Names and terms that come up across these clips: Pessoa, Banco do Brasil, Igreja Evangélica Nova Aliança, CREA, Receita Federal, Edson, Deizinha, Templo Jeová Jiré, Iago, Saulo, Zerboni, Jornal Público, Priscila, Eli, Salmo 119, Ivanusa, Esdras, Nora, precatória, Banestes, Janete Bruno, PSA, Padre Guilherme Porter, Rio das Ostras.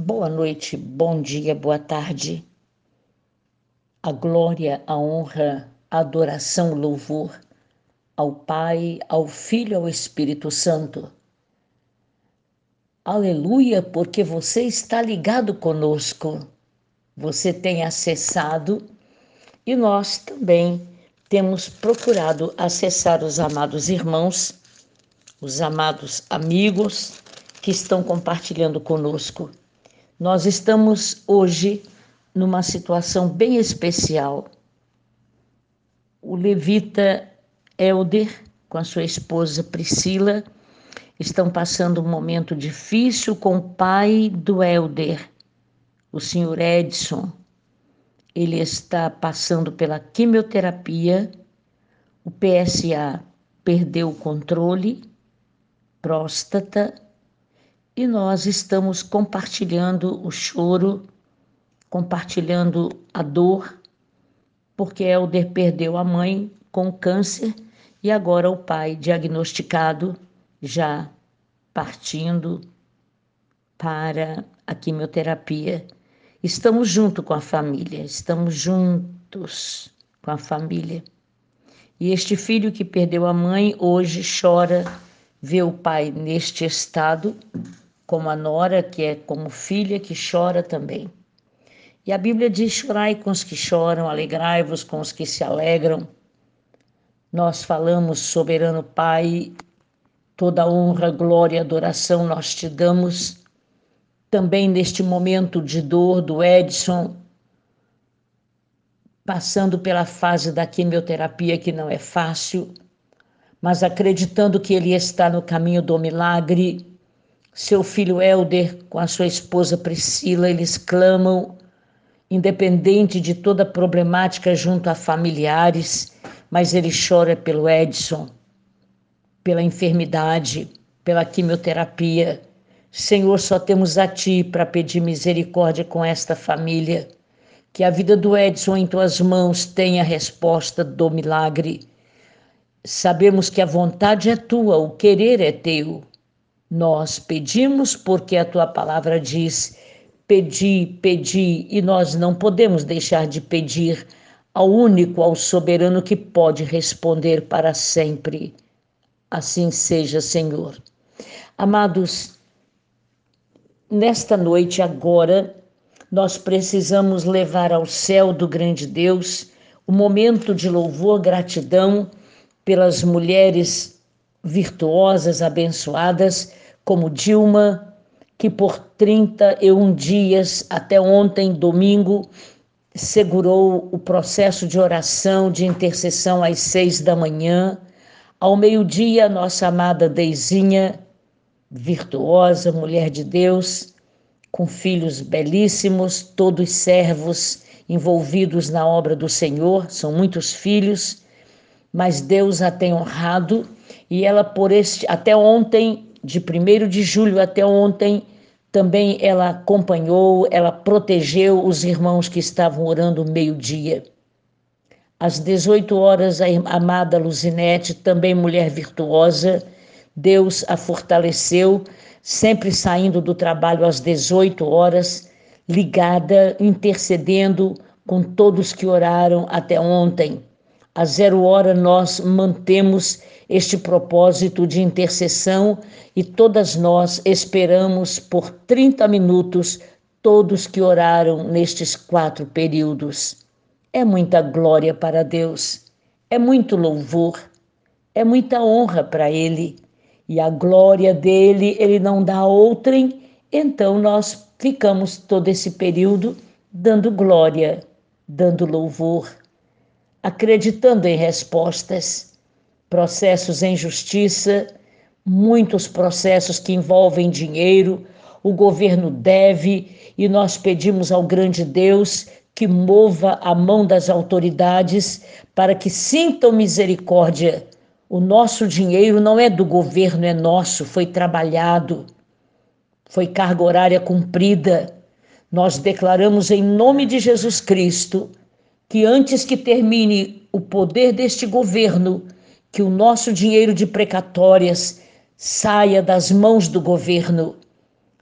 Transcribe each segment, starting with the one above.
Boa noite, bom dia, boa tarde. A glória, a honra, a adoração, o louvor ao Pai, ao Filho, ao Espírito Santo. Aleluia, porque você está ligado conosco. Você tem acessado e nós também temos procurado acessar os amados irmãos, os amados amigos que estão compartilhando conosco. Nós estamos hoje numa situação bem especial. O levita Hélder, com a sua esposa Priscila, estão passando um momento difícil com o pai do Hélder, o senhor Edson. Ele está passando pela quimioterapia, o PSA perdeu o controle, próstata, e nós estamos compartilhando o choro, compartilhando a dor, porque Hélder perdeu a mãe com câncer e agora o pai diagnosticado já partindo para a quimioterapia. Estamos junto com a família, estamos juntos com a família. E este filho que perdeu a mãe hoje chora, vê o pai neste estado, como a Nora, que é como filha, que chora também. E a Bíblia diz: chorai com os que choram, alegrai-vos com os que se alegram. Nós falamos, soberano Pai, toda honra, glória e adoração nós te damos. Também neste momento de dor do Edson, passando pela fase da quimioterapia, que não é fácil, mas acreditando que ele está no caminho do milagre. Seu filho Hélder, com a sua esposa Priscila, eles clamam, independente de toda problemática junto a familiares, mas ele chora pelo Edson, pela enfermidade, pela quimioterapia. Senhor, só temos a Ti para pedir misericórdia com esta família, que a vida do Edson em Tuas mãos tenha a resposta do milagre. Sabemos que a vontade é Tua, o querer é Teu. Nós pedimos porque a Tua palavra diz: pedi, pedi, e nós não podemos deixar de pedir ao único, ao soberano que pode responder para sempre. Assim seja, Senhor. Amados, nesta noite, agora, nós precisamos levar ao céu do grande Deus o momento de louvor, gratidão pelas mulheres virtuosas, abençoadas, como Dilma, que por 31 dias, até ontem, domingo, segurou o processo de oração, de intercessão às 6 da manhã. Ao meio-dia, nossa amada Deizinha, virtuosa, mulher de Deus, com filhos belíssimos, todos servos envolvidos na obra do Senhor, são muitos filhos, mas Deus a tem honrado, e ela até ontem, de 1º de julho até ontem, também ela acompanhou, ela protegeu os irmãos que estavam orando meio-dia. Às 18 horas, a amada Luzinete, também mulher virtuosa, Deus a fortaleceu, sempre saindo do trabalho às 18 horas, ligada, intercedendo com todos que oraram até ontem. Às 0 hora, nós mantemos este propósito de intercessão e todas nós esperamos por 30 minutos todos que oraram nestes 4 períodos. É muita glória para Deus, é muito louvor, é muita honra para Ele. E a glória dEle, Ele não dá a outrem, então nós ficamos todo esse período dando glória, dando louvor, acreditando em respostas, processos em justiça, muitos processos que envolvem dinheiro, o governo deve, e nós pedimos ao grande Deus que mova a mão das autoridades para que sintam misericórdia. O nosso dinheiro não é do governo, é nosso, foi trabalhado, foi carga horária cumprida. Nós declaramos em nome de Jesus Cristo que antes que termine o poder deste governo, que o nosso dinheiro de precatórias saia das mãos do governo.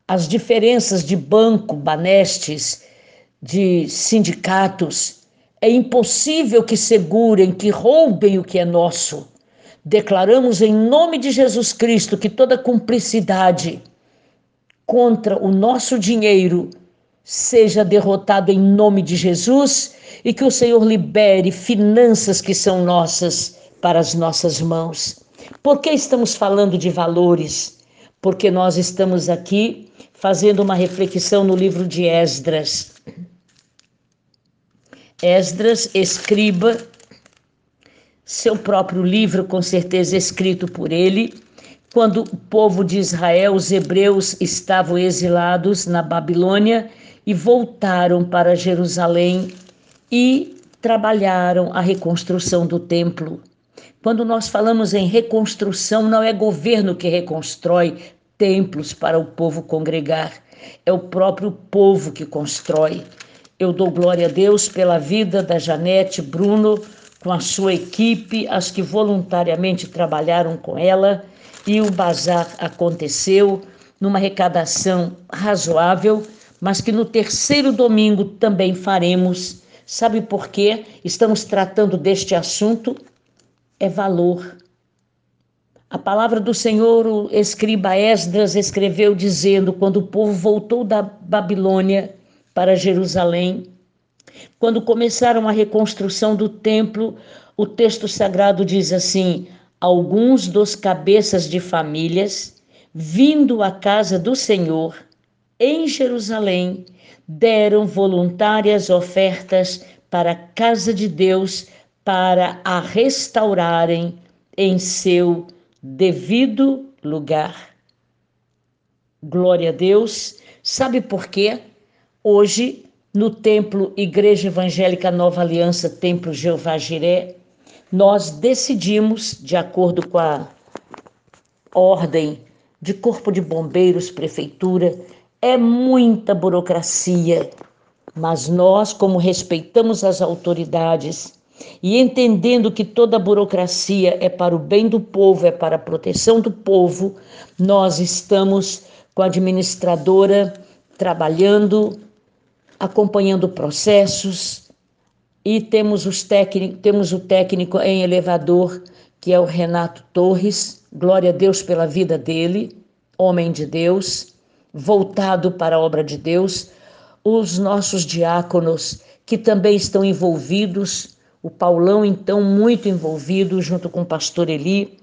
as diferenças de banco, banestes, de sindicatos. É impossível que segurem, que roubem o que é nosso. Declaramos em nome de Jesus Cristo que toda cumplicidade contra o nosso dinheiro seja derrotado em nome de Jesus e que o Senhor libere finanças que são nossas para as nossas mãos. Por que estamos falando de valores? Porque nós estamos aqui fazendo uma reflexão no livro de Esdras. Esdras, escriba, seu próprio livro, com certeza escrito por ele, quando o povo de Israel, os hebreus, estavam exilados na Babilônia e voltaram para Jerusalém e trabalharam a reconstrução do templo. Quando nós falamos em reconstrução, não é governo que reconstrói templos para o povo congregar, é o próprio povo que constrói. Eu dou glória a Deus pela vida da Janete Bruno, com a sua equipe, as que voluntariamente trabalharam com ela, e o bazar aconteceu numa arrecadação razoável, mas que no terceiro domingo também faremos. Sabe por quê? Estamos tratando deste assunto, é valor. A palavra do Senhor, o escriba Esdras escreveu dizendo, quando o povo voltou da Babilônia para Jerusalém, quando começaram a reconstrução do templo, o texto sagrado diz assim, alguns dos cabeças de famílias, vindo à casa do Senhor, em Jerusalém, deram voluntárias ofertas para a casa de Deus, para a restaurarem em seu devido lugar. Glória a Deus. Sabe por quê? Hoje, no templo Igreja Evangélica Nova Aliança, Templo Jeová Jiré, nós decidimos, de acordo com a ordem de Corpo de Bombeiros, Prefeitura, é muita burocracia, mas nós, como respeitamos as autoridades e entendendo que toda burocracia é para o bem do povo, é para a proteção do povo, nós estamos com a administradora trabalhando, acompanhando processos, e temos o técnico em elevador, que é o Renato Torres, glória a Deus pela vida dele, homem de Deus, voltado para a obra de Deus, os nossos diáconos, que também estão envolvidos, o Paulão, então, muito envolvido, junto com o pastor Eli,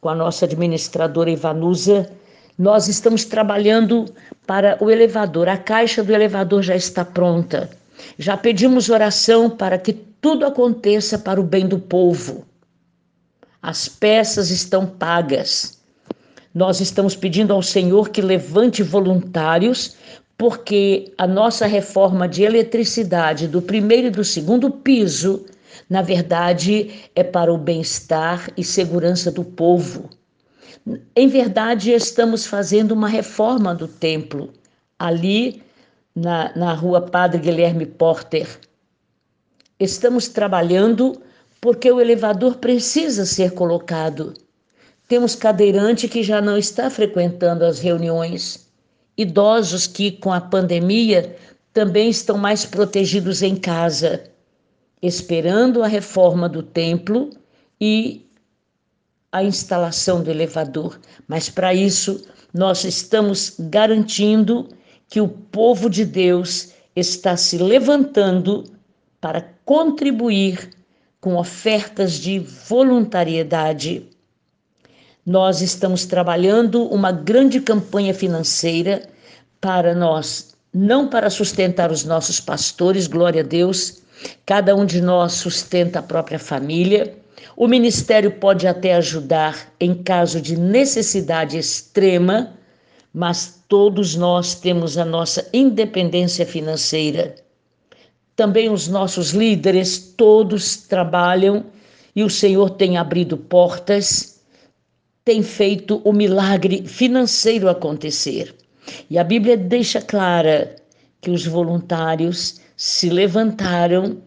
com a nossa administradora Ivanusa. Nós estamos trabalhando para o elevador, a caixa do elevador já está pronta. Já pedimos oração para que tudo aconteça para o bem do povo. As peças estão pagas. Nós estamos pedindo ao Senhor que levante voluntários, porque a nossa reforma de eletricidade do primeiro e do segundo piso, na verdade, é para o bem-estar e segurança do povo. Em verdade, estamos fazendo uma reforma do templo, ali na rua Padre Guilherme Porter. Estamos trabalhando porque o elevador precisa ser colocado. Temos cadeirante que já não está frequentando as reuniões, idosos que, com a pandemia, também estão mais protegidos em casa, esperando a reforma do templo e a instalação do elevador, mas para isso nós estamos garantindo que o povo de Deus está se levantando para contribuir com ofertas de voluntariedade. Nós estamos trabalhando uma grande campanha financeira para nós, não para sustentar os nossos pastores, glória a Deus, cada um de nós sustenta a própria família. O ministério pode até ajudar em caso de necessidade extrema, mas todos nós temos a nossa independência financeira. Também os nossos líderes, todos trabalham e o Senhor tem abrido portas, tem feito o milagre financeiro acontecer. E a Bíblia deixa clara que os voluntários se levantaram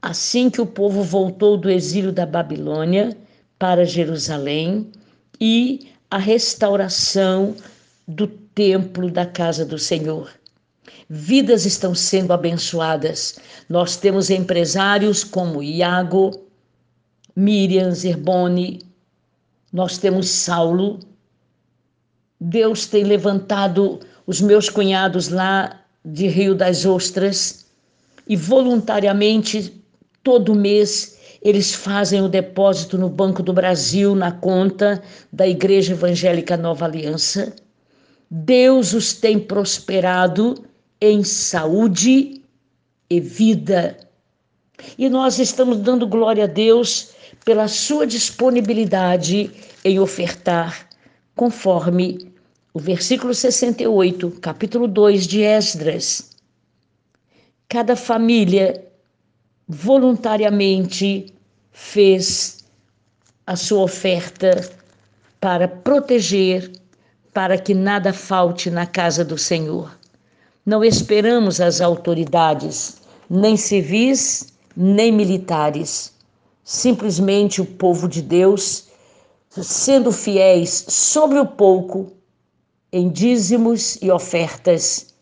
assim que o povo voltou do exílio da Babilônia para Jerusalém e a restauração do templo da casa do Senhor. Vidas estão sendo abençoadas. Nós temos empresários como Iago, Miriam, Zerboni. Nós temos Saulo. Deus tem levantado os meus cunhados lá de Rio das Ostras e voluntariamente, todo mês, eles fazem o depósito no Banco do Brasil, na conta da Igreja Evangélica Nova Aliança. Deus os tem prosperado em saúde e vida. E nós estamos dando glória a Deus pela sua disponibilidade em ofertar, conforme o versículo 68, capítulo 2 de Esdras. Cada família voluntariamente fez a sua oferta para proteger, para que nada falte na casa do Senhor. Não esperamos as autoridades, nem civis, nem militares. Simplesmente o povo de Deus, sendo fiéis sobre o pouco, em dízimos e ofertas.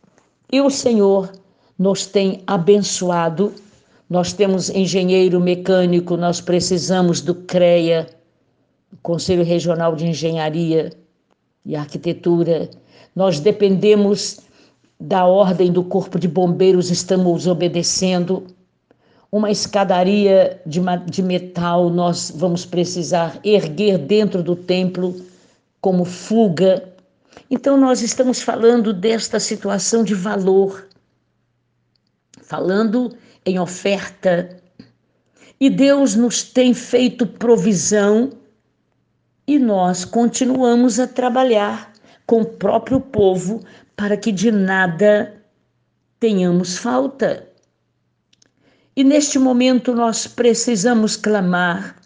E o Senhor nos tem abençoado. Nós temos engenheiro mecânico, nós precisamos do CREA, Conselho Regional de Engenharia e Arquitetura. Nós dependemos da ordem do Corpo de Bombeiros, estamos obedecendo. Uma escadaria de metal nós vamos precisar erguer dentro do templo como fuga. Então nós estamos falando desta situação de valor, falando em oferta, e Deus nos tem feito provisão e nós continuamos a trabalhar com o próprio povo para que de nada tenhamos falta. E neste momento nós precisamos clamar,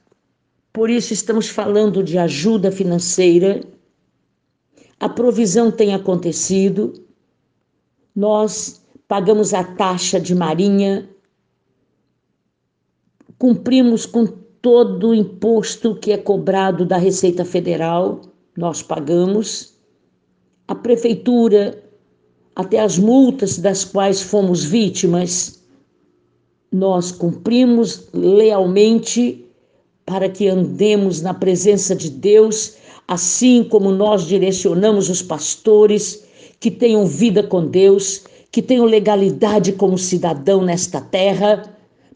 por isso estamos falando de ajuda financeira. A provisão tem acontecido, nós pagamos a taxa de marinha, cumprimos com todo o imposto que é cobrado da Receita Federal, nós pagamos. A prefeitura, até as multas das quais fomos vítimas, nós cumprimos lealmente para que andemos na presença de Deus, assim como nós direcionamos os pastores, que tenham vida com Deus, que tenham legalidade como cidadão nesta terra,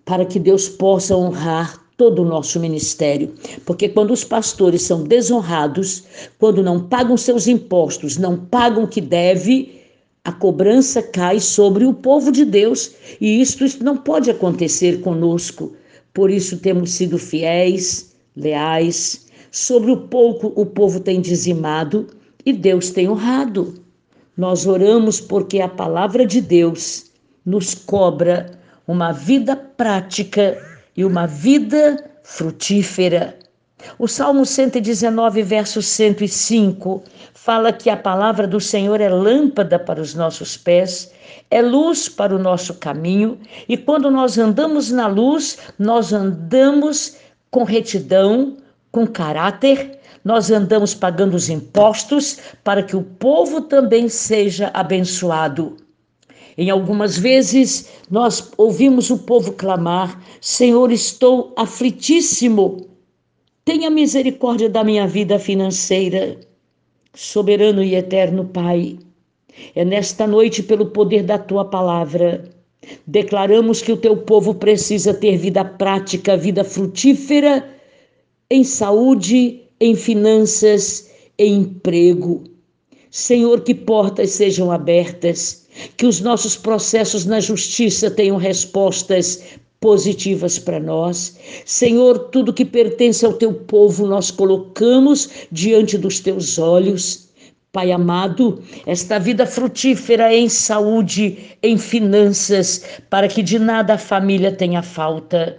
para que Deus possa honrar todo o nosso ministério. Porque quando os pastores são desonrados, quando não pagam seus impostos, não pagam o que deve, a cobrança cai sobre o povo de Deus. E isso não pode acontecer conosco. Por isso temos sido fiéis, leais. Sobre o pouco, o povo tem dizimado e Deus tem honrado. Nós oramos porque a palavra de Deus nos cobra uma vida prática e uma vida frutífera. O Salmo 119, verso 105, fala que a palavra do Senhor é lâmpada para os nossos pés, é luz para o nosso caminho, e quando nós andamos na luz, nós andamos com retidão, com caráter, nós andamos pagando os impostos para que o povo também seja abençoado. Em algumas vezes, nós ouvimos o povo clamar: Senhor, estou aflitíssimo, tenha misericórdia da minha vida financeira. Soberano e eterno Pai, é nesta noite, pelo poder da Tua Palavra, declaramos que o Teu povo precisa ter vida prática, vida frutífera, em saúde, em finanças, em emprego. Senhor, que portas sejam abertas, que os nossos processos na justiça tenham respostas positivas para nós. Senhor, tudo que pertence ao Teu povo nós colocamos diante dos Teus olhos. Pai amado, esta vida frutífera em saúde, em finanças, para que de nada a família tenha falta.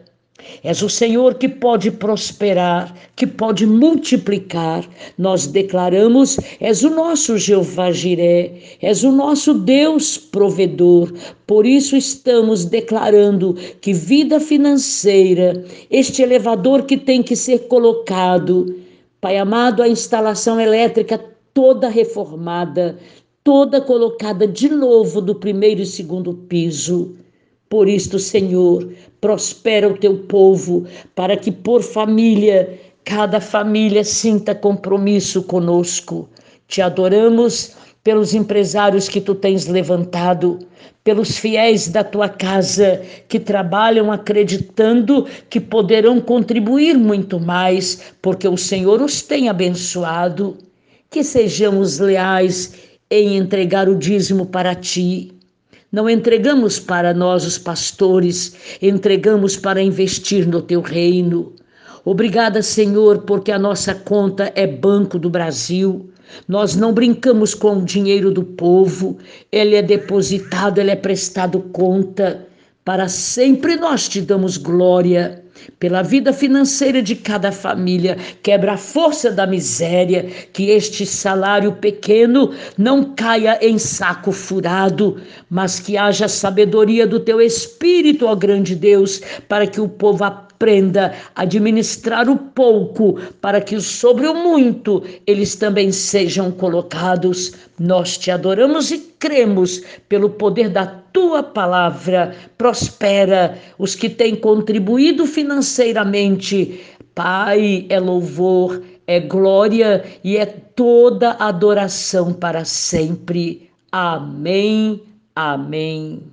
És o Senhor que pode prosperar, que pode multiplicar. Nós declaramos, és o nosso Jeová Jiré, és o nosso Deus provedor. Por isso estamos declarando que vida financeira, este elevador que tem que ser colocado, Pai amado, a instalação elétrica toda reformada, toda colocada de novo do primeiro e segundo piso. Por isto, Senhor, prospera o teu povo, para que por família, cada família sinta compromisso conosco. Te adoramos pelos empresários que tu tens levantado, pelos fiéis da tua casa que trabalham acreditando que poderão contribuir muito mais, porque o Senhor os tem abençoado. Que sejamos leais em entregar o dízimo para ti. Não entregamos para nós os pastores, entregamos para investir no teu reino. Obrigada, Senhor, porque a nossa conta é Banco do Brasil. Nós não brincamos com o dinheiro do povo, ele é depositado, ele é prestado conta. Para sempre nós te damos glória pela vida financeira de cada família. Quebra a força da miséria, que este salário pequeno não caia em saco furado, mas que haja sabedoria do teu Espírito, ó grande Deus, para que o povo aprenda a administrar o pouco, para que sobre o muito eles também sejam colocados. Nós te adoramos e cremos pelo poder da tua palavra. Prospera os que têm contribuído financeiramente. Pai, é louvor, é glória e é toda adoração para sempre. Amém, amém